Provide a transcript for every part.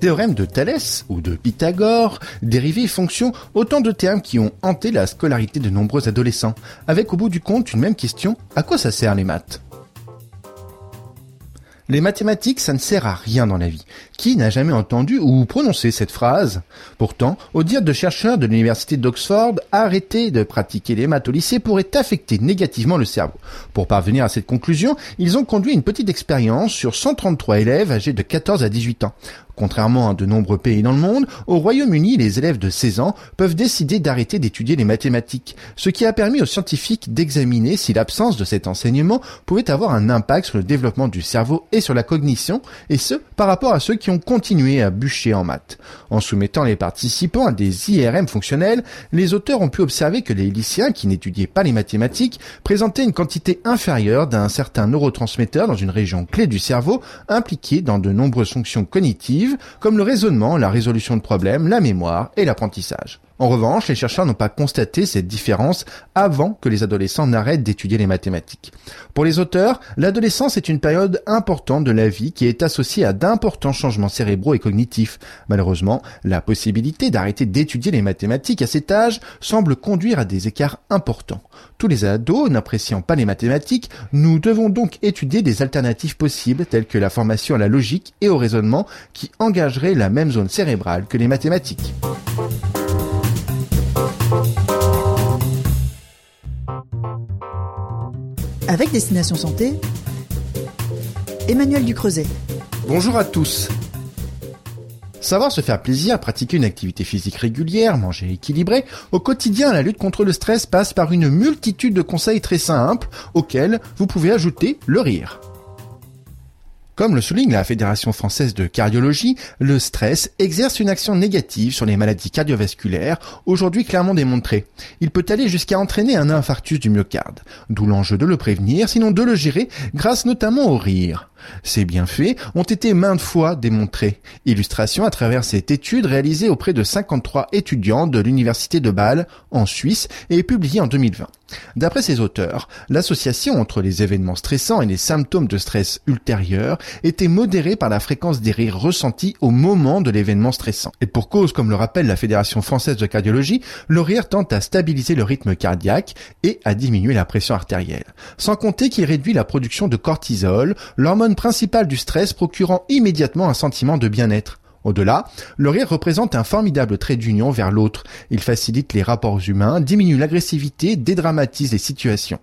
Théorème de Thalès ou de Pythagore, dérivés, fonctions, autant de termes qui ont hanté la scolarité de nombreux adolescents, avec au bout du compte une même question, à quoi ça sert les maths ? Les mathématiques, ça ne sert à rien dans la vie. Qui n'a jamais entendu ou prononcé cette phrase ? Pourtant, au dire de chercheurs de l'université d'Oxford, arrêter de pratiquer les maths au lycée pourrait affecter négativement le cerveau. Pour parvenir à cette conclusion, ils ont conduit une petite expérience sur 133 élèves âgés de 14 à 18 ans. Contrairement à de nombreux pays dans le monde, au Royaume-Uni, les élèves de 16 ans peuvent décider d'arrêter d'étudier les mathématiques, ce qui a permis aux scientifiques d'examiner si l'absence de cet enseignement pouvait avoir un impact sur le développement du cerveau et sur la cognition, et ce, par rapport à ceux qui ont continué à bûcher en maths. En soumettant les participants à des IRM fonctionnels, les auteurs ont pu observer que les lycéens qui n'étudiaient pas les mathématiques présentaient une quantité inférieure d'un certain neurotransmetteur dans une région clé du cerveau impliquée dans de nombreuses fonctions cognitives, comme le raisonnement, la résolution de problèmes, la mémoire et l'apprentissage. En revanche, les chercheurs n'ont pas constaté cette différence avant que les adolescents n'arrêtent d'étudier les mathématiques. Pour les auteurs, l'adolescence est une période importante de la vie qui est associée à d'importants changements cérébraux et cognitifs. Malheureusement, la possibilité d'arrêter d'étudier les mathématiques à cet âge semble conduire à des écarts importants. Tous les ados n'appréciant pas les mathématiques, nous devons donc étudier des alternatives possibles telles que la formation à la logique et au raisonnement qui engageraient la même zone cérébrale que les mathématiques. Avec Destination Santé, Emmanuel Ducreuzet. Bonjour à tous. Savoir se faire plaisir, pratiquer une activité physique régulière, manger équilibré, au quotidien, la lutte contre le stress passe par une multitude de conseils très simples auxquels vous pouvez ajouter le rire. Comme le souligne la Fédération française de cardiologie, le stress exerce une action négative sur les maladies cardiovasculaires, aujourd'hui clairement démontrées. Il peut aller jusqu'à entraîner un infarctus du myocarde, d'où l'enjeu de le prévenir, sinon de le gérer, grâce notamment au rire. Ces bienfaits ont été maintes fois démontrés. Illustration à travers cette étude réalisée auprès de 53 étudiants de l'université de Bâle, en Suisse, et publiée en 2020. D'après ses auteurs, l'association entre les événements stressants et les symptômes de stress ultérieurs était modérée par la fréquence des rires ressentis au moment de l'événement stressant. Et pour cause, comme le rappelle la Fédération française de cardiologie, le rire tend à stabiliser le rythme cardiaque et à diminuer la pression artérielle. Sans compter qu'il réduit la production de cortisol, l'hormone principal du stress procurant immédiatement un sentiment de bien-être. Au-delà, le rire représente un formidable trait d'union vers l'autre. Il facilite les rapports humains, diminue l'agressivité, dédramatise les situations.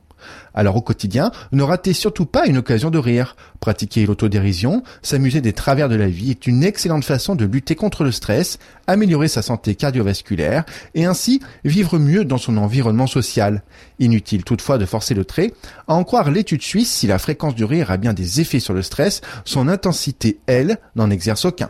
Alors au quotidien, ne ratez surtout pas une occasion de rire. Pratiquer l'autodérision, s'amuser des travers de la vie est une excellente façon de lutter contre le stress, améliorer sa santé cardiovasculaire et ainsi vivre mieux dans son environnement social. Inutile toutefois de forcer le trait, à en croire l'étude suisse, si la fréquence du rire a bien des effets sur le stress, son intensité, elle, n'en exerce aucun.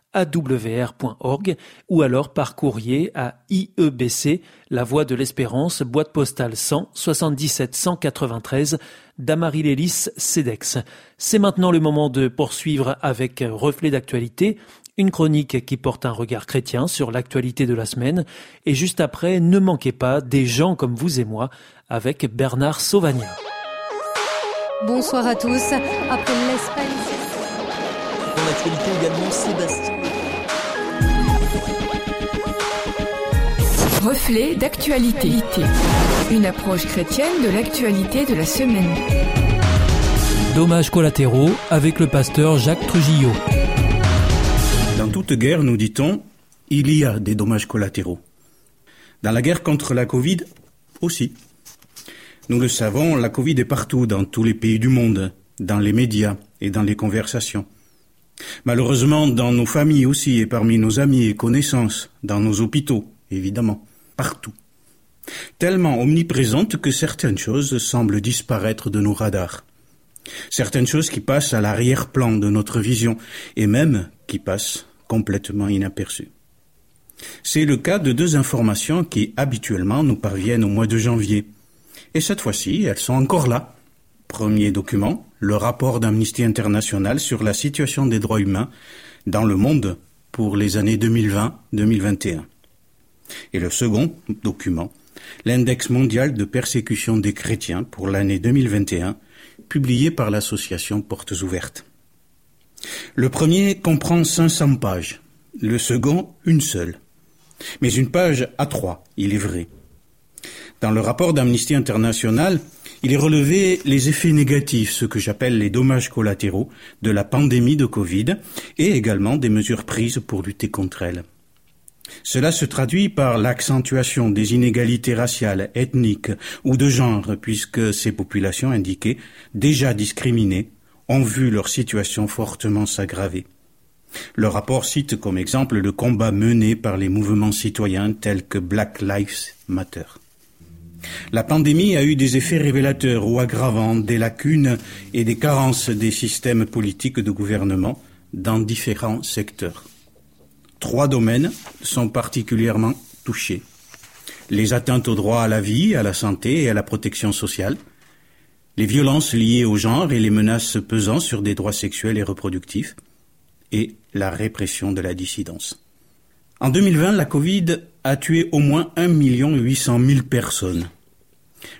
AWR.org ou alors par courrier à IEBC, La Voie de l'Espérance, boîte postale 100 77 193, Damarie-Lès, Cedex. C'est maintenant le moment de poursuivre avec Reflet d'actualité, une chronique qui porte un regard chrétien sur l'actualité de la semaine. Et juste après, ne manquez pas Des gens comme vous et moi avec Bernard Sauvagnat. Bonsoir à tous. Après l'Espagne... Dans l'actualité également, Sébastien. Reflet d'actualité. Une approche chrétienne de l'actualité de la semaine. Dommages collatéraux avec le pasteur Jacques Trujillo. Dans toute guerre, nous dit-on, il y a des dommages collatéraux. Dans la guerre contre la Covid, aussi. Nous le savons, la Covid est partout, dans tous les pays du monde, dans les médias et dans les conversations. Malheureusement, dans nos familles aussi, et parmi nos amis et connaissances, dans nos hôpitaux, évidemment, partout. Tellement omniprésente que certaines choses semblent disparaître de nos radars. Certaines choses qui passent à l'arrière-plan de notre vision, et même qui passent complètement inaperçues. C'est le cas de deux informations qui, habituellement, nous parviennent au mois de janvier. Et cette fois-ci, elles sont encore là. Premier document, le rapport d'Amnesty International sur la situation des droits humains dans le monde pour les années 2020-2021. Et le second document, l'index mondial de persécution des chrétiens pour l'année 2021, publié par l'association Portes Ouvertes. Le premier comprend 500 pages, le second une seule. Mais une page A3, il est vrai. Dans le rapport d'Amnesty International, il est relevé les effets négatifs, ce que j'appelle les dommages collatéraux, de la pandémie de Covid et également des mesures prises pour lutter contre elle. Cela se traduit par l'accentuation des inégalités raciales, ethniques ou de genre, puisque ces populations indiquées, déjà discriminées, ont vu leur situation fortement s'aggraver. Le rapport cite comme exemple le combat mené par les mouvements citoyens tels que Black Lives Matter. La pandémie a eu des effets révélateurs ou aggravants des lacunes et des carences des systèmes politiques de gouvernement dans différents secteurs. Trois domaines sont particulièrement touchés. Les atteintes au droit à la vie, à la santé et à la protection sociale, les violences liées au genre et les menaces pesant sur des droits sexuels et reproductifs, et la répression de la dissidence. En 2020, la Covid a tué au moins 1 800 000 personnes.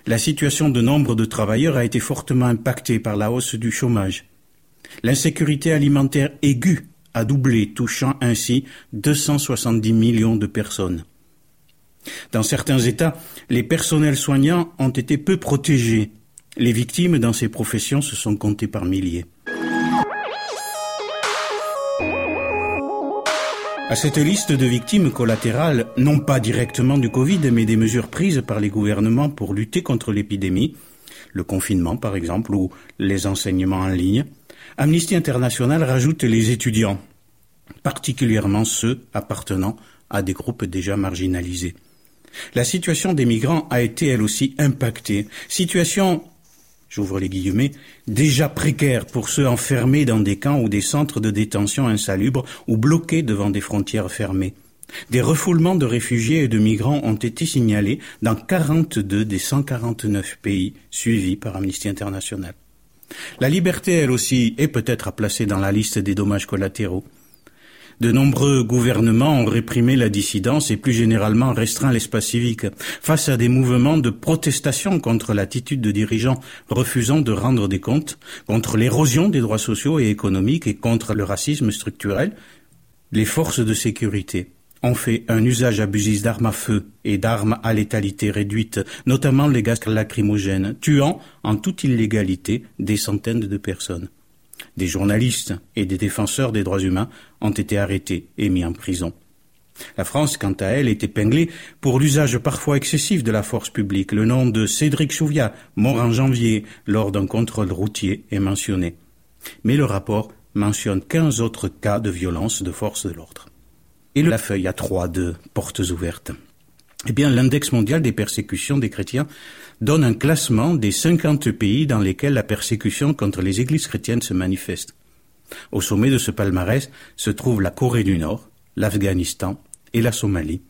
La situation de nombre de travailleurs a été fortement impactée par la hausse du chômage. L'insécurité alimentaire aiguë a doublé, touchant ainsi 270 millions de personnes. Dans certains États, les personnels soignants ont été peu protégés. Les victimes dans ces professions se sont comptées par milliers. À cette liste de victimes collatérales, non pas directement du Covid, mais des mesures prises par les gouvernements pour lutter contre l'épidémie, le confinement par exemple, ou les enseignements en ligne, Amnesty International rajoute les étudiants, particulièrement ceux appartenant à des groupes déjà marginalisés. La situation des migrants a été elle aussi impactée. Situation, j'ouvre les guillemets, déjà précaire pour ceux enfermés dans des camps ou des centres de détention insalubres ou bloqués devant des frontières fermées. Des refoulements de réfugiés et de migrants ont été signalés dans 42 des 149 pays suivis par Amnesty International. La liberté, elle aussi, est peut-être à placer dans la liste des dommages collatéraux. De nombreux gouvernements ont réprimé la dissidence et plus généralement restreint l'espace civique. Face à des mouvements de protestation contre l'attitude de dirigeants refusant de rendre des comptes, contre l'érosion des droits sociaux et économiques et contre le racisme structurel, les forces de sécurité ont fait un usage abusif d'armes à feu et d'armes à létalité réduite, notamment les gaz lacrymogènes, tuant en toute illégalité des centaines de personnes. Des journalistes et des défenseurs des droits humains ont été arrêtés et mis en prison. La France, quant à elle, est épinglée pour l'usage parfois excessif de la force publique. Le nom de Cédric Chouviat, mort en janvier lors d'un contrôle routier, est mentionné. Mais le rapport mentionne 15 autres cas de violence de force de l'ordre. et la feuille A3 de Portes Ouvertes. Eh bien, l'index mondial des persécutions des chrétiens donne un classement des 50 pays dans lesquels la persécution contre les églises chrétiennes se manifeste. Au sommet de ce palmarès se trouvent la Corée du Nord, l'Afghanistan et la Somalie.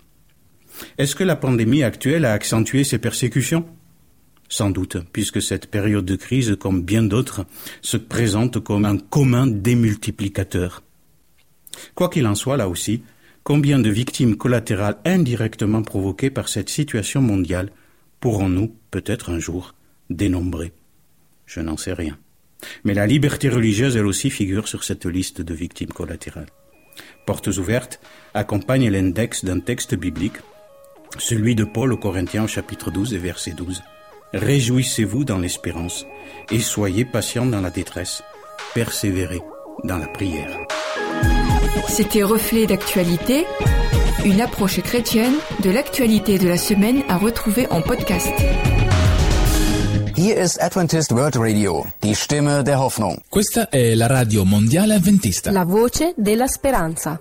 Est-ce que la pandémie actuelle a accentué ces persécutions ? Sans doute, puisque cette période de crise, comme bien d'autres, se présente comme un commun démultiplicateur. Quoi qu'il en soit, là aussi, combien de victimes collatérales indirectement provoquées par cette situation mondiale pourrons-nous, peut-être un jour, dénombrer ? Je n'en sais rien. Mais la liberté religieuse, elle aussi, figure sur cette liste de victimes collatérales. Portes Ouvertes accompagne l'index d'un texte biblique, celui de Paul aux Corinthiens, chapitre 12 et verset 12. « Réjouissez-vous dans l'espérance et soyez patients dans la détresse, persévérez dans la prière. » C'était Reflet d'actualité, une approche chrétienne de l'actualité de la semaine à retrouver en podcast. Hier ist Adventist World Radio, die Stimme der Hoffnung. Questa è la radio mondiale adventista. La voce della speranza.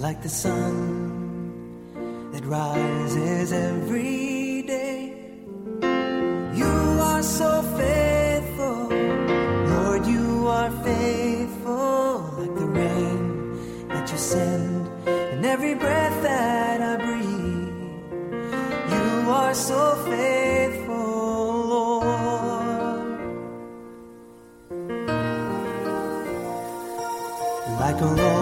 Like the sun that rises every day, you are so faithful, Lord, you are faithful. Like the rain that you send in every breath that I breathe, you are so faithful, Lord. Like a rose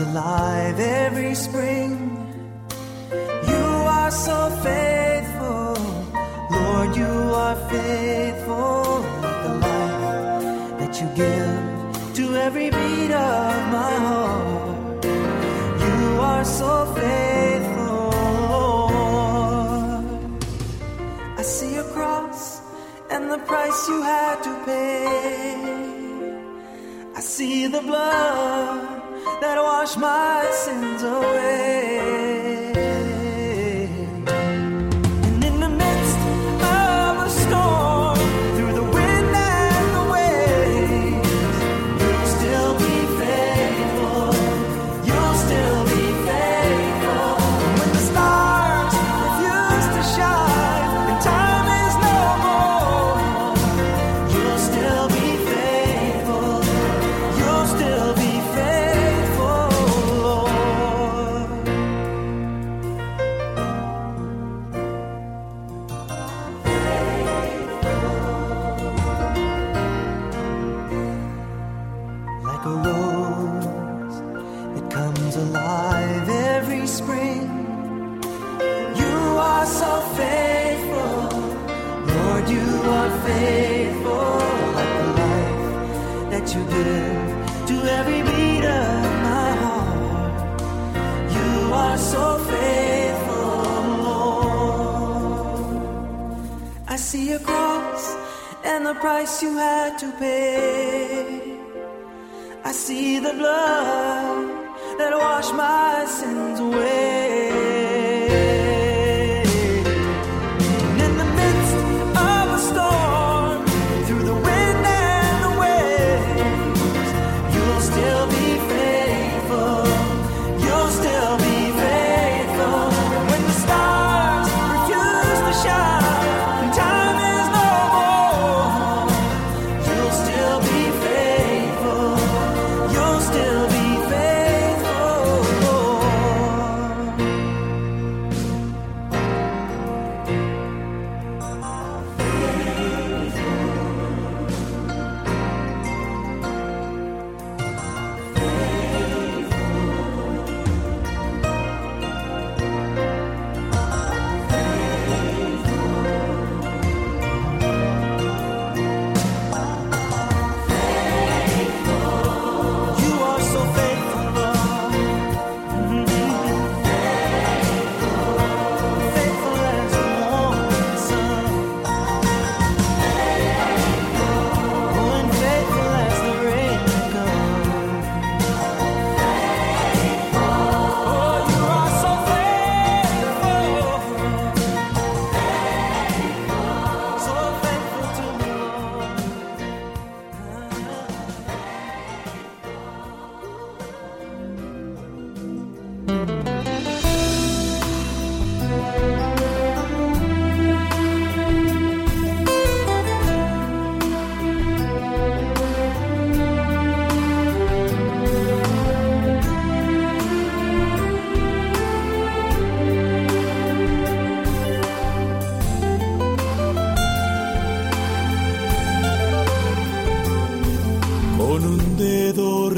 alive every spring, you are so faithful, Lord, you are faithful. Like the life that you give to every beat of my heart, you are so faithful, Lord. I see your cross and the price you had to pay. I see the blood that wash my sins away. And in the midst of the storm, through the wind and the waves, you'll still be faithful. You'll still be faithful. When the stars refuse to shine and time is no more, you'll still be faithful. You'll still be faithful. The price you had to pay. I see the blood that washed my sins away. You'll still be faithful.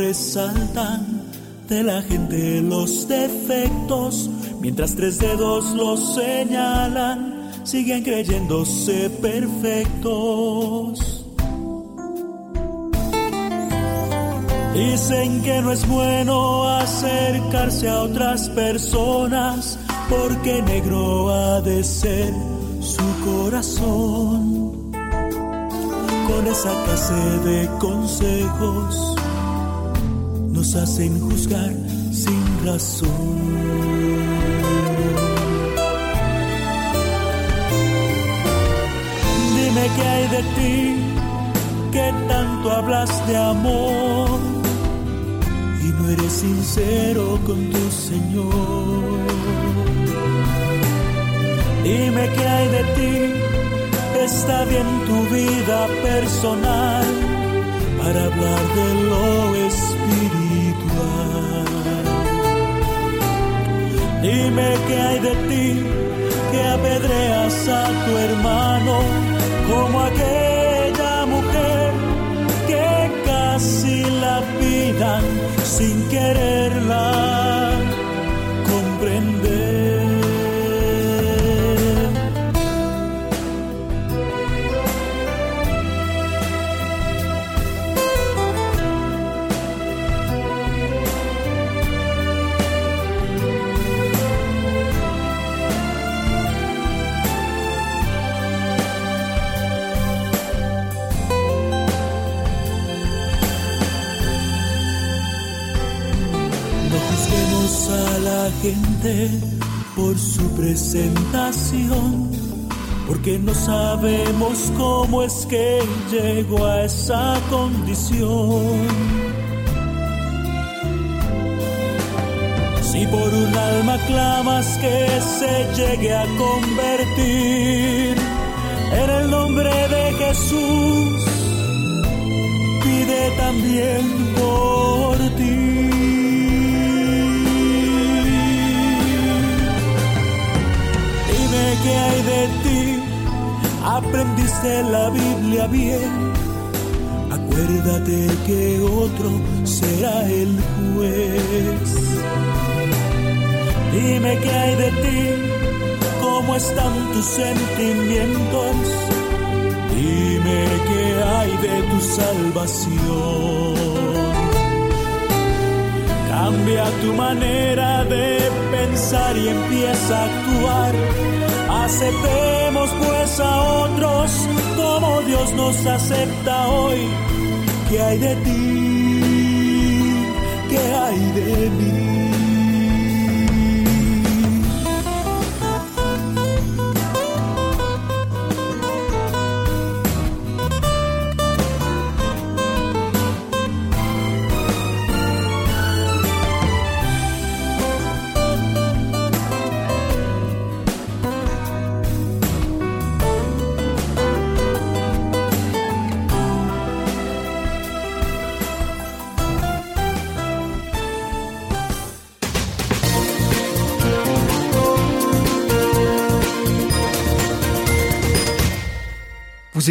resaltan de la gente los defectos, mientras tres dedos los señalan, siguen creyéndose perfectos. Dicen que no es bueno acercarse a otras personas, porque negro ha de ser su corazón. Con esa clase de consejos nos hacen juzgar sin razón. Dime qué hay de ti, que tanto hablas de amor y no eres sincero con tu Señor. Dime qué hay de ti, está bien tu vida personal para hablar de lo espiritual. Dime qué hay de ti, que apedreas a tu hermano como aquella mujer que casi la pidan sin quererla comprender. A la gente por su presentación, porque no sabemos cómo es que llegó a esa condición. Si por un alma clamas que se llegue a convertir, en el nombre de Jesús pide también por ti. ¿Qué hay de ti? Aprendiste la Biblia bien. Acuérdate que otro será el juez. Dime qué hay de ti, cómo están tus sentimientos. Dime qué hay de tu salvación. Cambia tu manera de pensar y empieza a actuar. Aceptemos pues a otros como Dios nos acepta hoy. ¿Qué hay de ti? ¿Qué hay de mí? Vous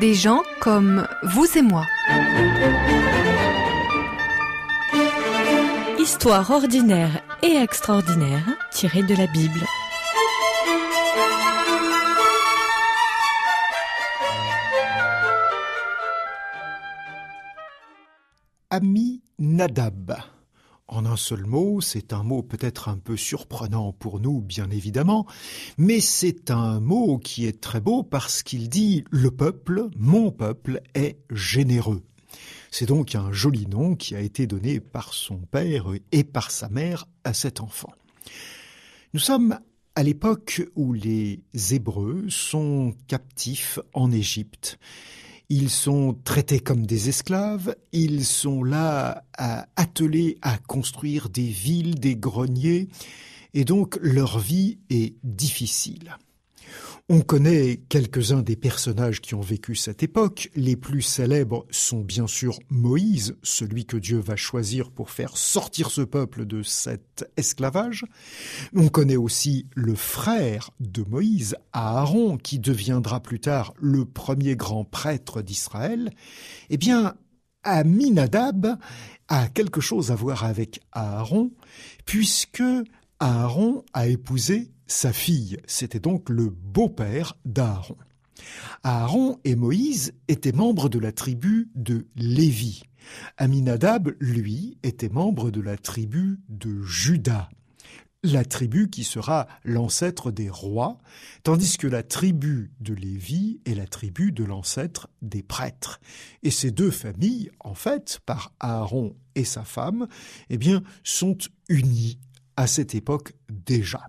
Des gens comme vous et moi. Histoire ordinaire et extraordinaire tirée de la Bible. Aminadab. En un seul mot, c'est un mot peut-être un peu surprenant pour nous, bien évidemment, mais c'est un mot qui est très beau parce qu'il dit « le peuple, mon peuple, est généreux ». C'est donc un joli nom qui a été donné par son père et par sa mère à cet enfant. Nous sommes à l'époque où les Hébreux sont captifs en Égypte. Ils sont traités comme des esclaves, ils sont là attelés à construire des villes, des greniers, et donc leur vie est difficile. On connaît quelques-uns des personnages qui ont vécu cette époque. Les plus célèbres sont bien sûr Moïse, celui que Dieu va choisir pour faire sortir ce peuple de cet esclavage. On connaît aussi le frère de Moïse, Aaron, qui deviendra plus tard le premier grand prêtre d'Israël. Eh bien, Aminadab a quelque chose à voir avec Aaron, puisque Aaron a épousé sa fille, c'était donc le beau-père d'Aaron. Aaron et Moïse étaient membres de la tribu de Lévi. Aminadab, lui, était membre de la tribu de Juda, la tribu qui sera l'ancêtre des rois, tandis que la tribu de Lévi est la tribu de l'ancêtre des prêtres. Et ces deux familles, en fait, par Aaron et sa femme, eh bien, sont unies à cette époque déjà.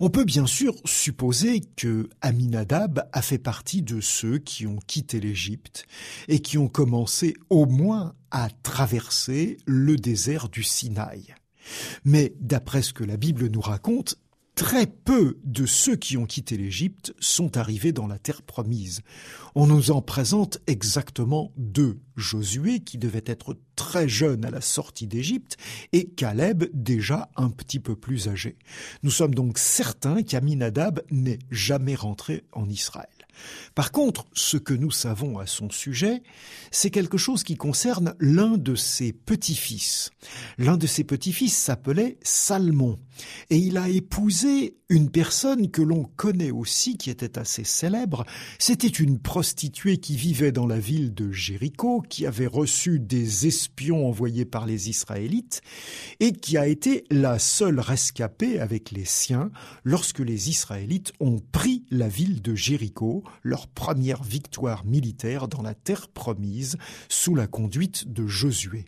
On peut bien sûr supposer que Aminadab a fait partie de ceux qui ont quitté l'Égypte et qui ont commencé au moins à traverser le désert du Sinaï. Mais d'après ce que la Bible nous raconte, très peu de ceux qui ont quitté l'Égypte sont arrivés dans la terre promise. On nous en présente exactement deux. Josué, qui devait être très jeune à la sortie d'Égypte, et Caleb, déjà un petit peu plus âgé. Nous sommes donc certains qu'Aminadab n'est jamais rentré en Israël. Par contre, ce que nous savons à son sujet, c'est quelque chose qui concerne l'un de ses petits-fils. L'un de ses petits-fils s'appelait Salmon, et il a épousé une personne que l'on connaît aussi, qui était assez célèbre. C'était une prostituée qui vivait dans la ville de Jéricho, qui avait reçu des espions envoyés par les Israélites et qui a été la seule rescapée avec les siens lorsque les Israélites ont pris la ville de Jéricho, leur première victoire militaire dans la terre promise sous la conduite de Josué.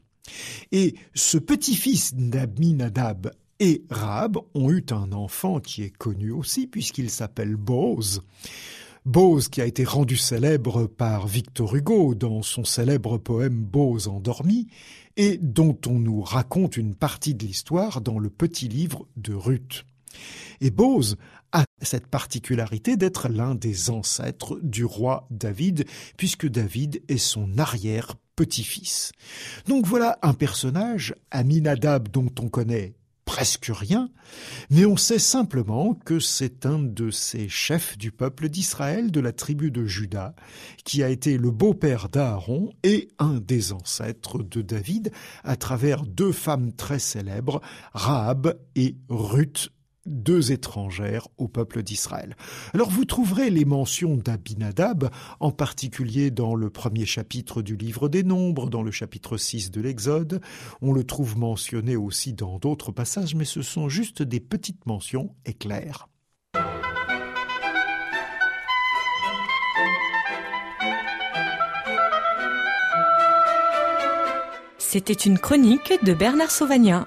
Et ce petit-fils d'Aminadab et Rahab ont eu un enfant qui est connu aussi puisqu'il s'appelle Boaz. Boaz qui a été rendu célèbre par Victor Hugo dans son célèbre poème Boaz endormi et dont on nous raconte une partie de l'histoire dans le petit livre de Ruth. Et Boaz a cette particularité d'être l'un des ancêtres du roi David puisque David est son arrière-petit-fils. Donc voilà un personnage, Aminadab, dont on connaît presque rien, mais on sait simplement que c'est un de ces chefs du peuple d'Israël, de la tribu de Juda, qui a été le beau-père d'Aaron et un des ancêtres de David, à travers deux femmes très célèbres, Rahab et Ruth, deux étrangères au peuple d'Israël. Alors vous trouverez les mentions d'Abinadab, en particulier dans le premier chapitre du livre des Nombres, dans le chapitre 6 de l'Exode. On le trouve mentionné aussi dans d'autres passages, mais ce sont juste des petites mentions éclairs. C'était une chronique de Bernard Sauvagnat.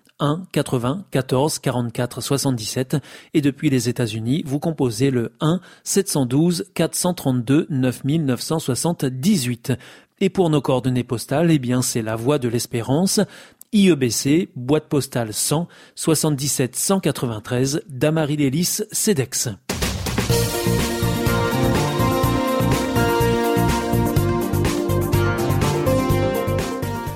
1 80 14 44 77. Et depuis les États-Unis, vous composez le 1 712 432 9978. Et pour nos coordonnées postales, eh bien, c'est la Voie de l'Espérance, IEBC, boîte postale 100, 77 193, Damarie-Lès, CEDEX.